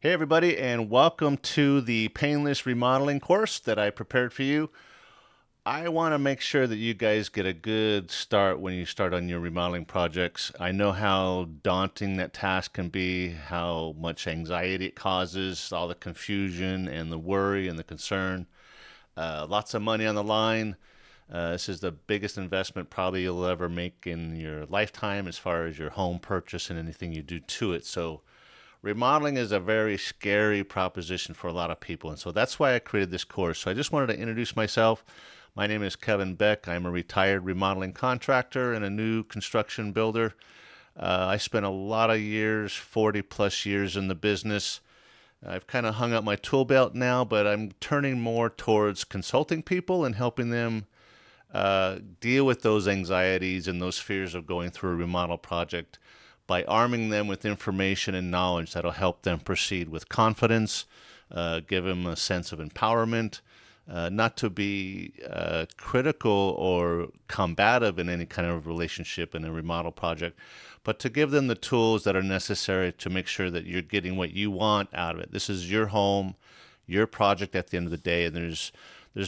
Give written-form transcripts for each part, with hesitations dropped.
Hey everybody, and welcome to the Painless Remodeling course that I prepared for you. I want to make sure that you guys get a good start when you start on your remodeling projects. I know how daunting that task can be, how much anxiety it causes, all the confusion and the worry and the concern. Lots of money on the line. This is the biggest investment probably you'll ever make in your lifetime as far as your home purchase and anything you do to it. So remodeling is a very scary proposition for a lot of people, and so that's why I created this course. So I just wanted to introduce myself. My name is Kevin Beck. I'm a retired remodeling contractor and a new construction builder. I spent a lot of years, 40 plus years in the business. I've kind of hung up my tool belt now, but I'm turning more towards consulting people and helping them deal with those anxieties and those fears of going through a remodel project, by arming them with information and knowledge that'll help them proceed with confidence, give them a sense of empowerment, not to be critical or combative in any kind of relationship in a remodel project, but to give them the tools that are necessary to make sure that you're getting what you want out of it. This is your home, your project at the end of the day, and there's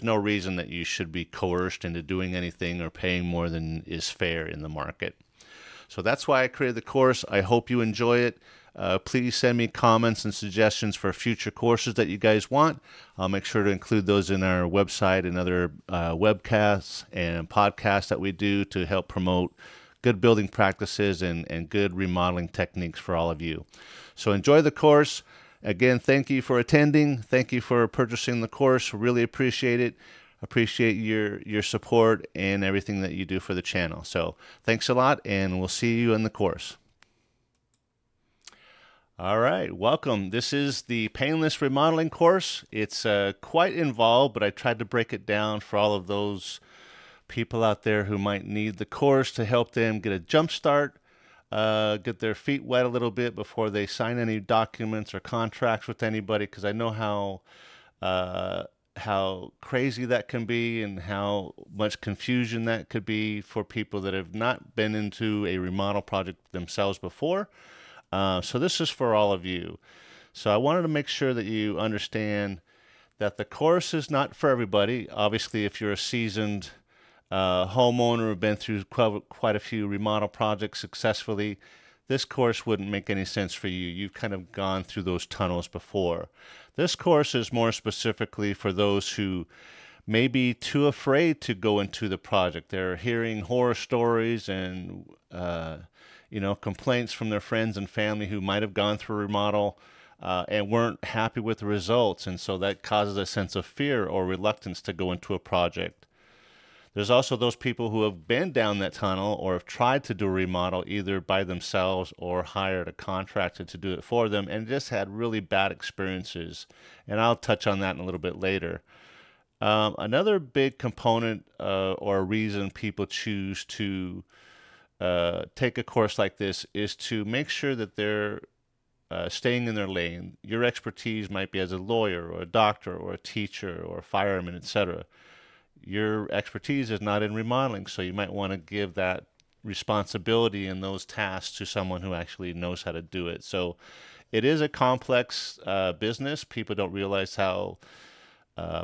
no reason that you should be coerced into doing anything or paying more than is fair in the market. So that's why I created the course. I hope you enjoy it. Please send me comments and suggestions for future courses that you guys want. I'll make sure to include those in our website and other webcasts and podcasts that we do to help promote good building practices and good remodeling techniques for all of you. So enjoy the course. Again, thank you for attending. Thank you for purchasing the course. Really appreciate it. Appreciate your support and everything that you do for the channel. So thanks a lot, and we'll see you in the course. All right, welcome. This is the Painless Remodeling course. It's quite involved, but I tried to break it down for all of those people out there who might need the course to help them get a jump start, get their feet wet a little bit before they sign any documents or contracts with anybody, because I know how crazy that can be and how much confusion that could be for people that have not been into a remodel project themselves before. So this is for all of you. So I wanted to make sure that you understand that the course is not for everybody. Obviously, if you're a seasoned homeowner who've been through quite a few remodel projects successfully, this course wouldn't make any sense for you. You've kind of gone through those tunnels before. This course is more specifically for those who may be too afraid to go into the project. They're hearing horror stories and complaints from their friends and family who might have gone through a remodel and weren't happy with the results, and so that causes a sense of fear or reluctance to go into a project. There's also those people who have been down that tunnel or have tried to do a remodel either by themselves or hired a contractor to do it for them and just had really bad experiences. And I'll touch on that in a little bit later. Another big component or reason people choose to take a course like this is to make sure that they're staying in their lane. Your expertise might be as a lawyer or a doctor or a teacher or a fireman, etc. Your expertise is not in remodeling, so you might want to give that responsibility and those tasks to someone who actually knows how to do it. So it is a complex business. People don't realize how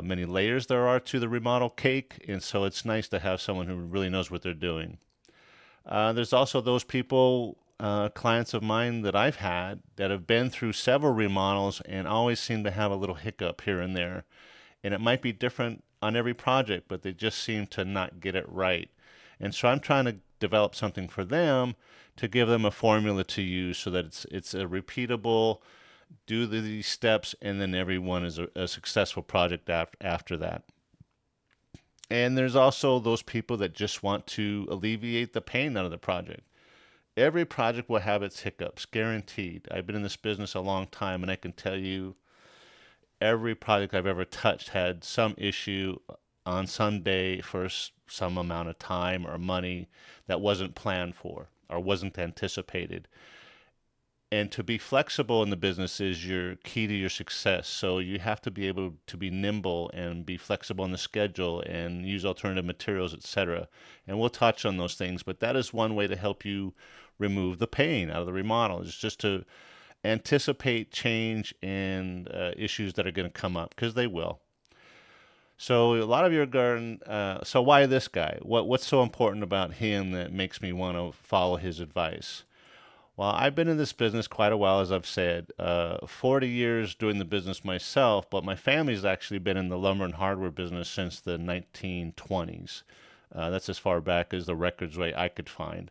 many layers there are to the remodel cake, and so it's nice to have someone who really knows what they're doing. There's also those people, clients of mine that I've had that have been through several remodels and always seem to have a little hiccup here and there. And it might be different on every project, but they just seem to not get it right. And so I'm trying to develop something for them to give them a formula to use so that it's a repeatable, do these steps, and then everyone is a successful project after that. And there's also those people that just want to alleviate the pain out of the project. Every project will have its hiccups, guaranteed. I've been in this business a long time, and I can tell you every project I've ever touched had some issue on some day for some amount of time or money that wasn't planned for or wasn't anticipated. And to be flexible in the business is your key to your success. So you have to be able to be nimble and be flexible in the schedule and use alternative materials, etc. And we'll touch on those things, but that is one way to help you remove the pain out of the remodel, is just to anticipate change and issues that are going to come up, because they will. So a lot of your garden, so why this guy? What's so important about him that makes me want to follow his advice? Well, I've been in this business quite a while, as I've said, 40 years doing the business myself, but my family's actually been in the lumber and hardware business since the 1920s. That's as far back as the records way I could find.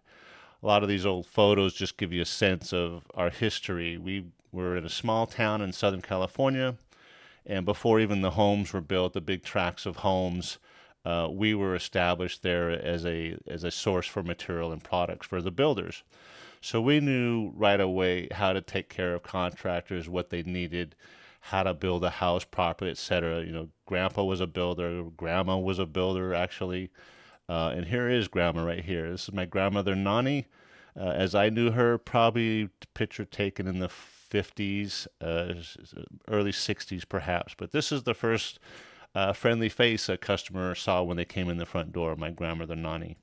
A lot of these old photos just give you a sense of our history. We were in a small town in Southern California, and before even the homes were built, the big tracts of homes, we were established there as a source for material and products for the builders. So we knew right away how to take care of contractors, what they needed, how to build a house properly, et cetera. You know, Grandpa was a builder, Grandma was a builder, actually. And here is Grandma right here. This is my grandmother, Nani. As I knew her, probably picture taken in the 50s, early 60s perhaps. But this is the first friendly face a customer saw when they came in the front door, my grandmother, Nani.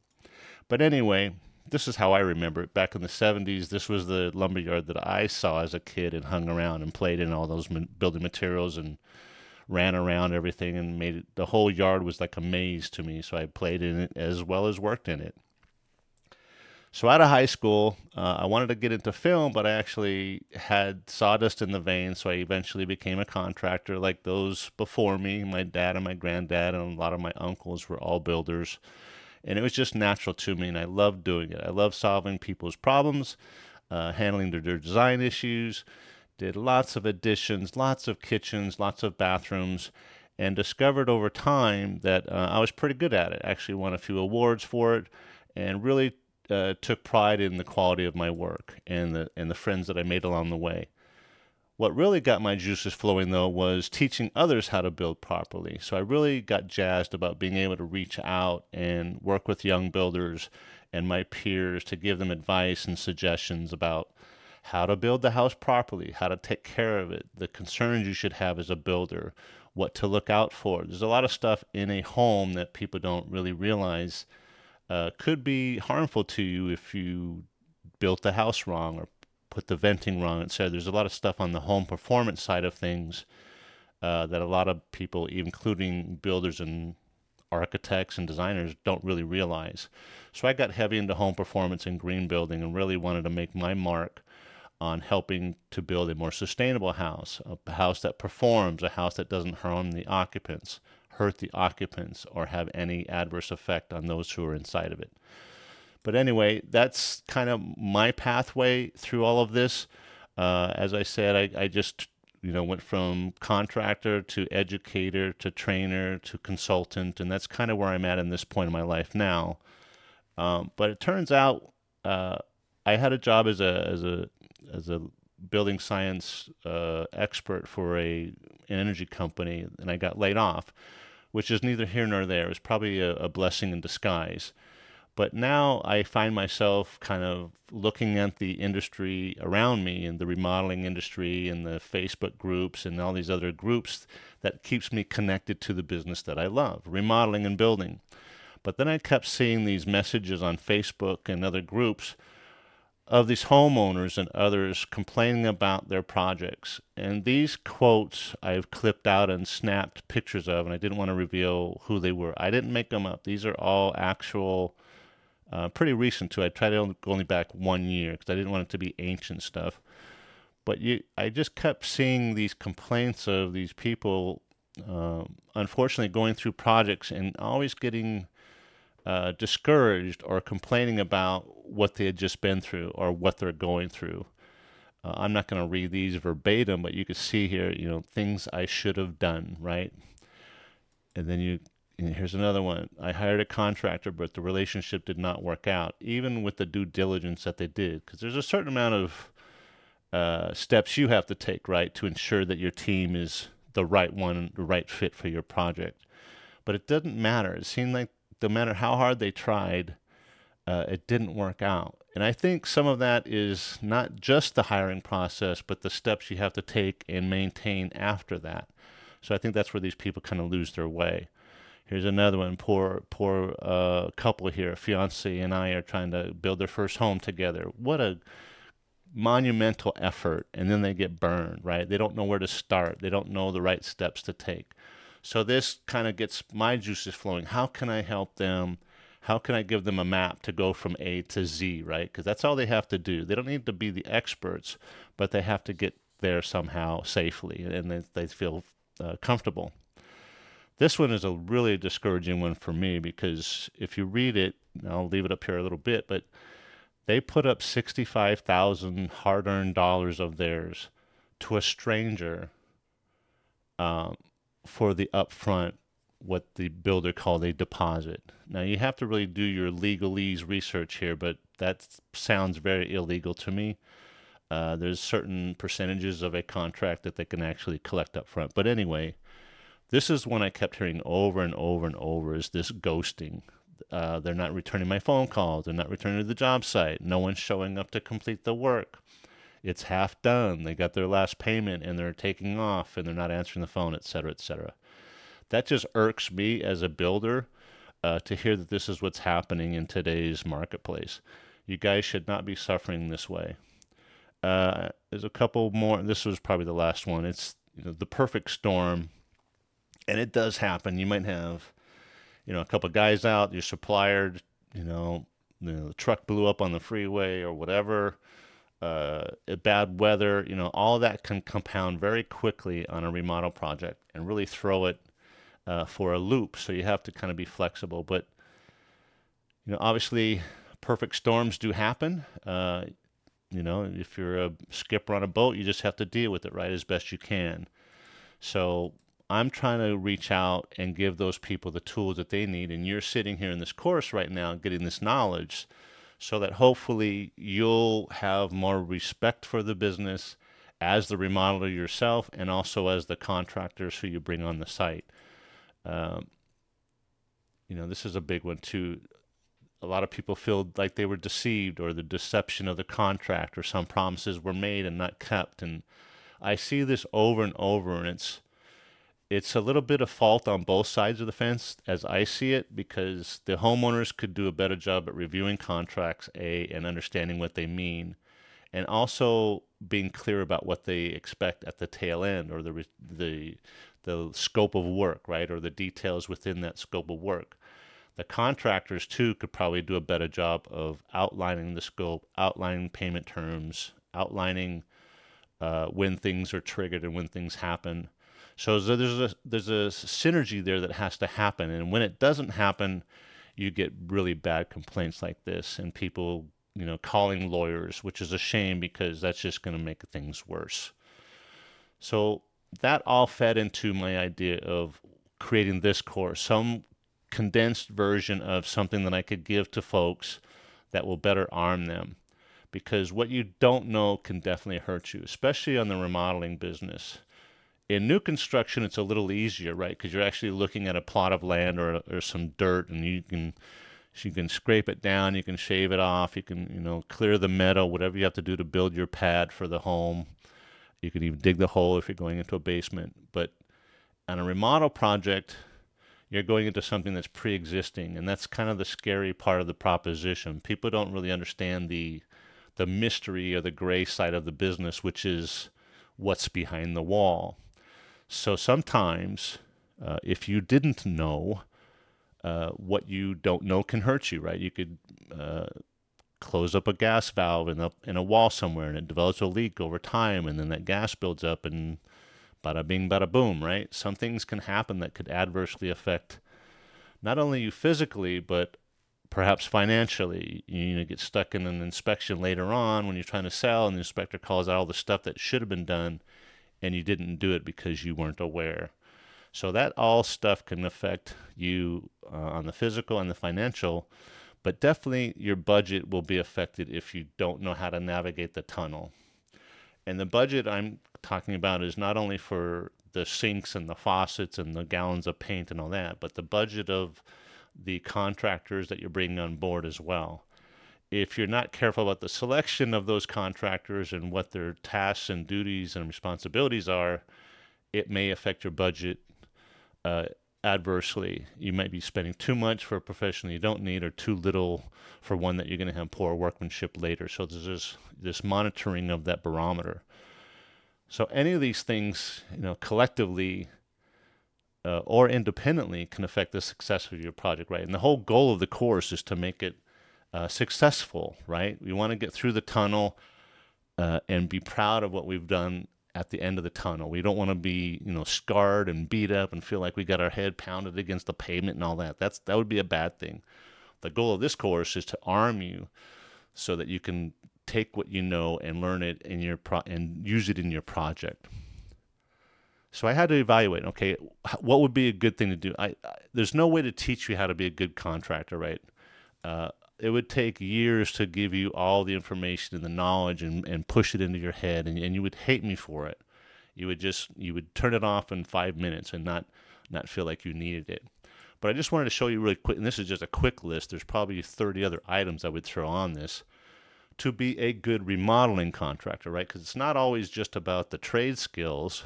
But anyway, this is how I remember it. Back in the 70s, this was the lumberyard that I saw as a kid and hung around and played in all those building materials and ran around everything and made it. The whole yard was like a maze to me, so I played in it as well as worked in it. So out of high school, I wanted to get into film, but I actually had sawdust in the veins, so I eventually became a contractor like those before me. My dad and my granddad and a lot of my uncles were all builders, and it was just natural to me, and I loved doing it. I loved solving people's problems, handling their design issues. Did lots of additions, lots of kitchens, lots of bathrooms, and discovered over time that I was pretty good at it. Actually won a few awards for it, and really took pride in the quality of my work and the friends that I made along the way. What really got my juices flowing, though, was teaching others how to build properly. So I really got jazzed about being able to reach out and work with young builders and my peers to give them advice and suggestions about how to build the house properly, how to take care of it, the concerns you should have as a builder, what to look out for. There's a lot of stuff in a home that people don't really realize could be harmful to you if you built the house wrong or put the venting wrong, etc. There's a lot of stuff on the home performance side of things that a lot of people, including builders and architects and designers, don't really realize. So I got heavy into home performance and green building and really wanted to make my mark on helping to build a more sustainable house, a house that performs, a house that doesn't harm the occupants, hurt the occupants, or have any adverse effect on those who are inside of it. But anyway, that's kind of my pathway through all of this. As I said, I just went from contractor to educator to trainer to consultant, and that's kind of where I'm at in this point in my life now. But it turns out I had a job as a building science expert for an energy company, and I got laid off, which is neither here nor there. It was probably a blessing in disguise. But now I find myself kind of looking at the industry around me and the remodeling industry and the Facebook groups and all these other groups that keeps me connected to the business that I love, remodeling and building. But then I kept seeing these messages on Facebook and other groups of these homeowners and others complaining about their projects. And these quotes I've clipped out and snapped pictures of, and I didn't want to reveal who they were. I didn't make them up. These are all actual, pretty recent too. I tried to go only back 1 year because I didn't want it to be ancient stuff. But I just kept seeing these complaints of these people, unfortunately, going through projects and always getting discouraged or complaining about what they had just been through or what they're going through. I'm not going to read these verbatim, but you can see here, things I should have done, right? And then here's another one. I hired a contractor, but the relationship did not work out, even with the due diligence that they did, because there's a certain amount of steps you have to take, right, to ensure that your team is the right one, the right fit for your project. But it doesn't matter. It seemed like no matter how hard they tried, it didn't work out. And I think some of that is not just the hiring process, but the steps you have to take and maintain after that. So I think that's where these people kind of lose their way. Here's another one. Poor couple here. Fiance and I are trying to build their first home together. What a monumental effort, and then they get burned, right? They don't know where to start. They don't know the right steps to take. So this kind of gets my juices flowing. How can I help them? How can I give them a map to go from A to Z, right? Because that's all they have to do. They don't need to be the experts, but they have to get there somehow safely, and they feel comfortable. This one is a really discouraging one for me, because if you read it, I'll leave it up here a little bit, but they put up $65,000 hard-earned dollars of theirs to a stranger for the upfront, what the builder called a deposit. Now, you have to really do your legalese research here, but that sounds very illegal to me. There's certain percentages of a contract that they can actually collect up front. But anyway, this is one I kept hearing over and over and over, is this ghosting. They're not returning my phone calls. They're not returning to the job site. No one's showing up to complete the work. It's half done. They got their last payment and they're taking off and they're not answering the phone, et cetera, et cetera. That just irks me as a builder to hear that this is what's happening in today's marketplace. You guys should not be suffering this way. There's a couple more. This was probably the last one. It's the perfect storm, and it does happen. You might have a couple of guys out, your supplier, the truck blew up on the freeway or whatever, bad weather, all that can compound very quickly on a remodel project and really throw it for a loop. So you have to kind of be flexible. But, obviously perfect storms do happen. If you're a skipper on a boat, you just have to deal with it, right, as best you can. So I'm trying to reach out and give those people the tools that they need. And you're sitting here in this course right now getting this knowledge so that hopefully you'll have more respect for the business as the remodeler yourself and also as the contractors who you bring on the site. This is a big one too. A lot of people feel like they were deceived, or the deception of the contract, or some promises were made and not kept. And I see this over and over, and it's a little bit of fault on both sides of the fence as I see it, because the homeowners could do a better job at reviewing contracts, and understanding what they mean, and also being clear about what they expect at the tail end, or the scope of work, right, or the details within that scope of work. The contractors, too, could probably do a better job of outlining the scope, outlining payment terms, outlining when things are triggered and when things happen. So there's a synergy there that has to happen, and when it doesn't happen, you get really bad complaints like this, and people, calling lawyers, which is a shame because that's just going to make things worse. So that all fed into my idea of creating this course, some condensed version of something that I could give to folks that will better arm them, because what you don't know can definitely hurt you, especially on the remodeling business. In new construction, it's a little easier, right? Because you're actually looking at a plot of land or some dirt, and you can scrape it down, you can shave it off, you can clear the meadow, whatever you have to do to build your pad for the home. You can even dig the hole if you're going into a basement. But on a remodel project, you're going into something that's pre-existing, and that's kind of the scary part of the proposition. People don't really understand the mystery or the gray side of the business, which is what's behind the wall. So sometimes, if you didn't know, what you don't know can hurt you, right? You could close up a gas valve in a wall somewhere, and it develops a leak over time, and then that gas builds up, and bada bing, bada boom, right? Some things can happen that could adversely affect not only you physically, but perhaps financially. You get stuck in an inspection later on when you're trying to sell, and the inspector calls out all the stuff that should have been done, and you didn't do it because you weren't aware. So that all stuff can affect you on the physical and the financial, but definitely your budget will be affected if you don't know how to navigate the tunnel. And the budget I'm talking about is not only for the sinks and the faucets and the gallons of paint and all that, but the budget of the contractors that you're bringing on board as well. If you're not careful about the selection of those contractors and what their tasks and duties and responsibilities are, it may affect your budget adversely. You might be spending too much for a professional you don't need, or too little for one that you're going to have poor workmanship later. So there's this monitoring of that barometer. So any of these things, collectively or independently, can affect the success of your project, right? And the whole goal of the course is to make it successful, right? We want to get through the tunnel and be proud of what we've done at the end of the tunnel. We don't want to be, scarred and beat up and feel like we got our head pounded against the pavement and all that. That would be a bad thing. The goal of this course is to arm you so that you can take what you know and learn it in your and use it in your project. So I had to evaluate, okay, what would be a good thing to do? There's no way to teach you how to be a good contractor, right? It would take years to give you all the information and the knowledge and push it into your head, and you would hate me for it. You would turn it off in 5 minutes and not feel like you needed it. But I just wanted to show you really quick, and this is just a quick list. There's probably 30 other items I would throw on this to be a good remodeling contractor, right? Because it's not always just about the trade skills,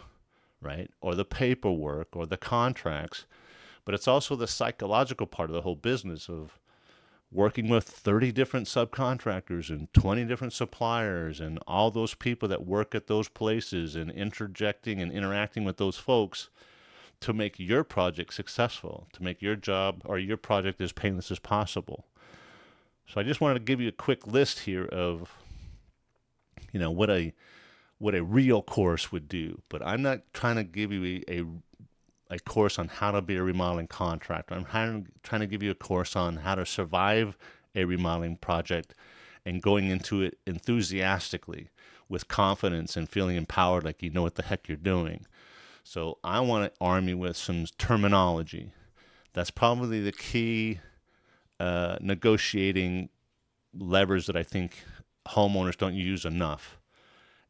right, or the paperwork or the contracts, but it's also the psychological part of the whole business of working with 30 different subcontractors and 20 different suppliers and all those people that work at those places and interjecting and interacting with those folks to make your project successful, to make your job or your project as painless as possible. So I just wanted to give you a quick list here of, what a real course would do. But I'm not trying to give you a course on how to be a remodeling contractor. I'm trying to give you a course on how to survive a remodeling project and going into it enthusiastically with confidence and feeling empowered like you know what the heck you're doing. So I want to arm you with some terminology. That's probably the key negotiating levers that I think homeowners don't use enough.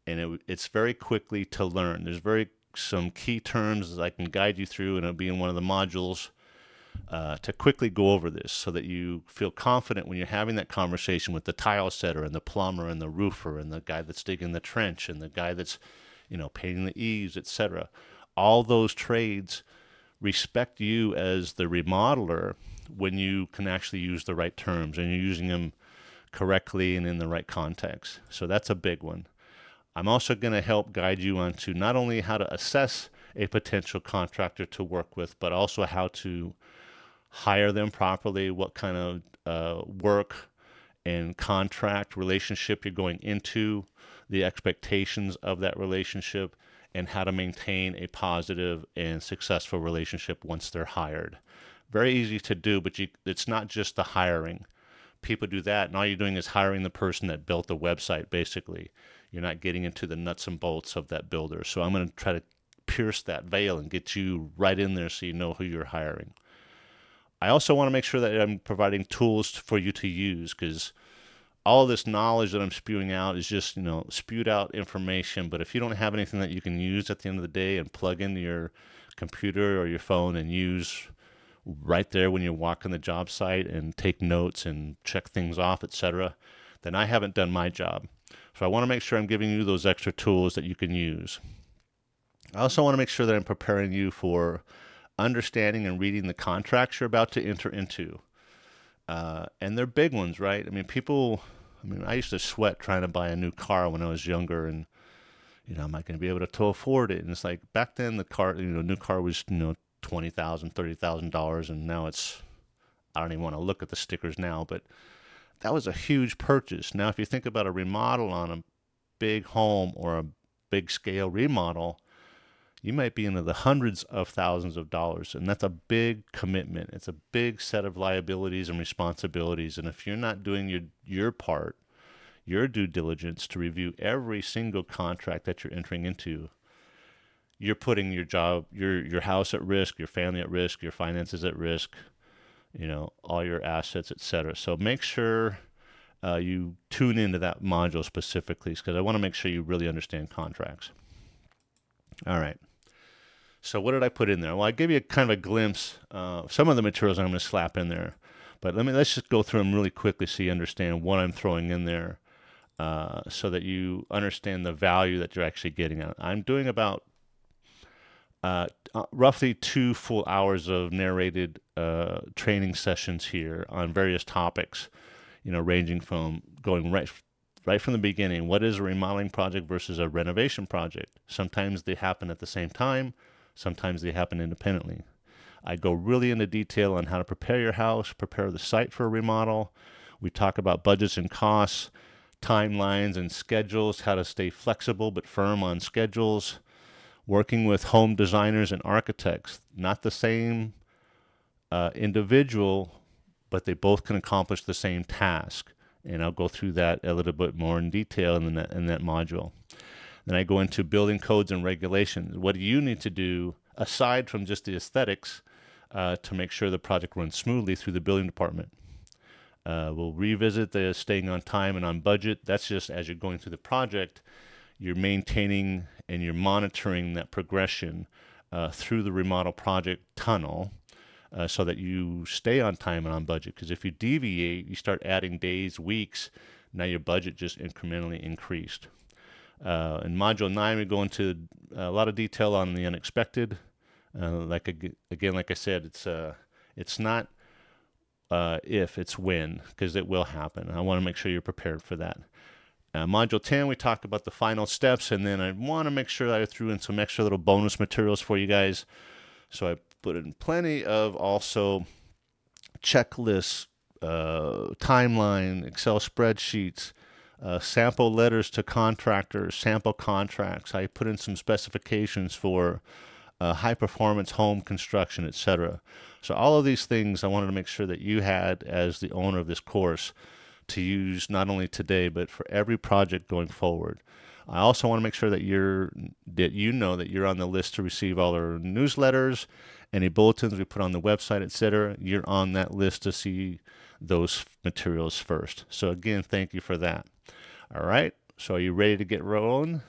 And it's very quickly to learn. There's some key terms that I can guide you through, and it'll be in one of the modules to quickly go over this so that you feel confident when you're having that conversation with the tile setter and the plumber and the roofer and the guy that's digging the trench and the guy that's, painting the eaves, etc. All those trades respect you as the remodeler when you can actually use the right terms and you're using them correctly and in the right context. So that's a big one. I'm also going to help guide you on to not only how to assess a potential contractor to work with, but also how to hire them properly, what kind of work and contract relationship you're going into, the expectations of that relationship, and how to maintain a positive and successful relationship once they're hired. Very easy to do, but it's not just the hiring. People do that, and all you're doing is hiring the person that built the website, basically. You're not getting into the nuts and bolts of that builder. So I'm going to try to pierce that veil and get you right in there so you know who you're hiring. I also want to make sure that I'm providing tools for you to use, because all this knowledge that I'm spewing out is just, spewed out information. But if you don't have anything that you can use at the end of the day and plug into your computer or your phone and use right there when you're walking the job site and take notes and check things off, etc., then I haven't done my job. So I want to make sure I'm giving you those extra tools that you can use. I also want to make sure that I'm preparing you for understanding and reading the contracts you're about to enter into. And they're big ones, right? I mean, I used to sweat trying to buy a new car when I was younger, and, am I going to be able to afford it? And it's like, back then the car, new car was, $20,000, $30,000, and now I don't even want to look at the stickers now, but that was a huge purchase. Now, if you think about a remodel on a big home or a big scale remodel, you might be into the hundreds of thousands of dollars, and that's a big commitment. It's a big set of liabilities and responsibilities, and if you're not doing your part, your due diligence to review every single contract that you're entering into, you're putting your job, your house at risk, your family at risk, your finances at risk, all your assets, etc. So make sure you tune into that module specifically, because I want to make sure you really understand contracts. All right. So what did I put in there? Well, I gave you a glimpse of some of the materials I'm going to slap in there, but let's just go through them really quickly so you understand what I'm throwing in there, so that you understand the value that you're actually getting out. I'm doing about roughly 2 full hours of narrated training sessions here on various topics, you know, ranging from going right from the beginning. What is a remodeling project versus a renovation project? Sometimes they happen at the same time. Sometimes they happen independently. I go really into detail on how to prepare your house, prepare the site for a remodel. We talk about budgets and costs, timelines and schedules, how to stay flexible but firm on schedules, working with home designers and architects. Not the same individual, but they both can accomplish the same task. And I'll go through that a little bit more in detail in that module. Then I go into building codes and regulations. What do you need to do, aside from just the aesthetics, to make sure the project runs smoothly through the building department? We'll revisit the staying on time and on budget. That's just as you're going through the project, you're maintaining and you're monitoring that progression through the remodel project tunnel, so that you stay on time and on budget. Because if you deviate, you start adding days, weeks, now your budget just incrementally increased. In Module 9, we go into a lot of detail on the unexpected. Like I said, it's not if, it's when, because it will happen. I want to make sure you're prepared for that. Module 10, we talked about the final steps, and then I want to make sure that I threw in some extra little bonus materials for you guys. So I put in plenty of also checklists, timeline, Excel spreadsheets, sample letters to contractors, sample contracts. I put in some specifications for high-performance home construction, etc. So all of these things I wanted to make sure that you had as the owner of this course to use not only today but for every project going forward. I also want to make sure that you know that you're on the list to receive all our newsletters, any bulletins we put on the website, etc. You're on that list to see those materials first. So again, thank you for that. All right, so are you ready to get rolling?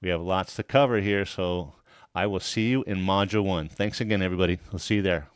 We have lots to cover here, so I will see you in Module 1. Thanks again, everybody. We'll see you there.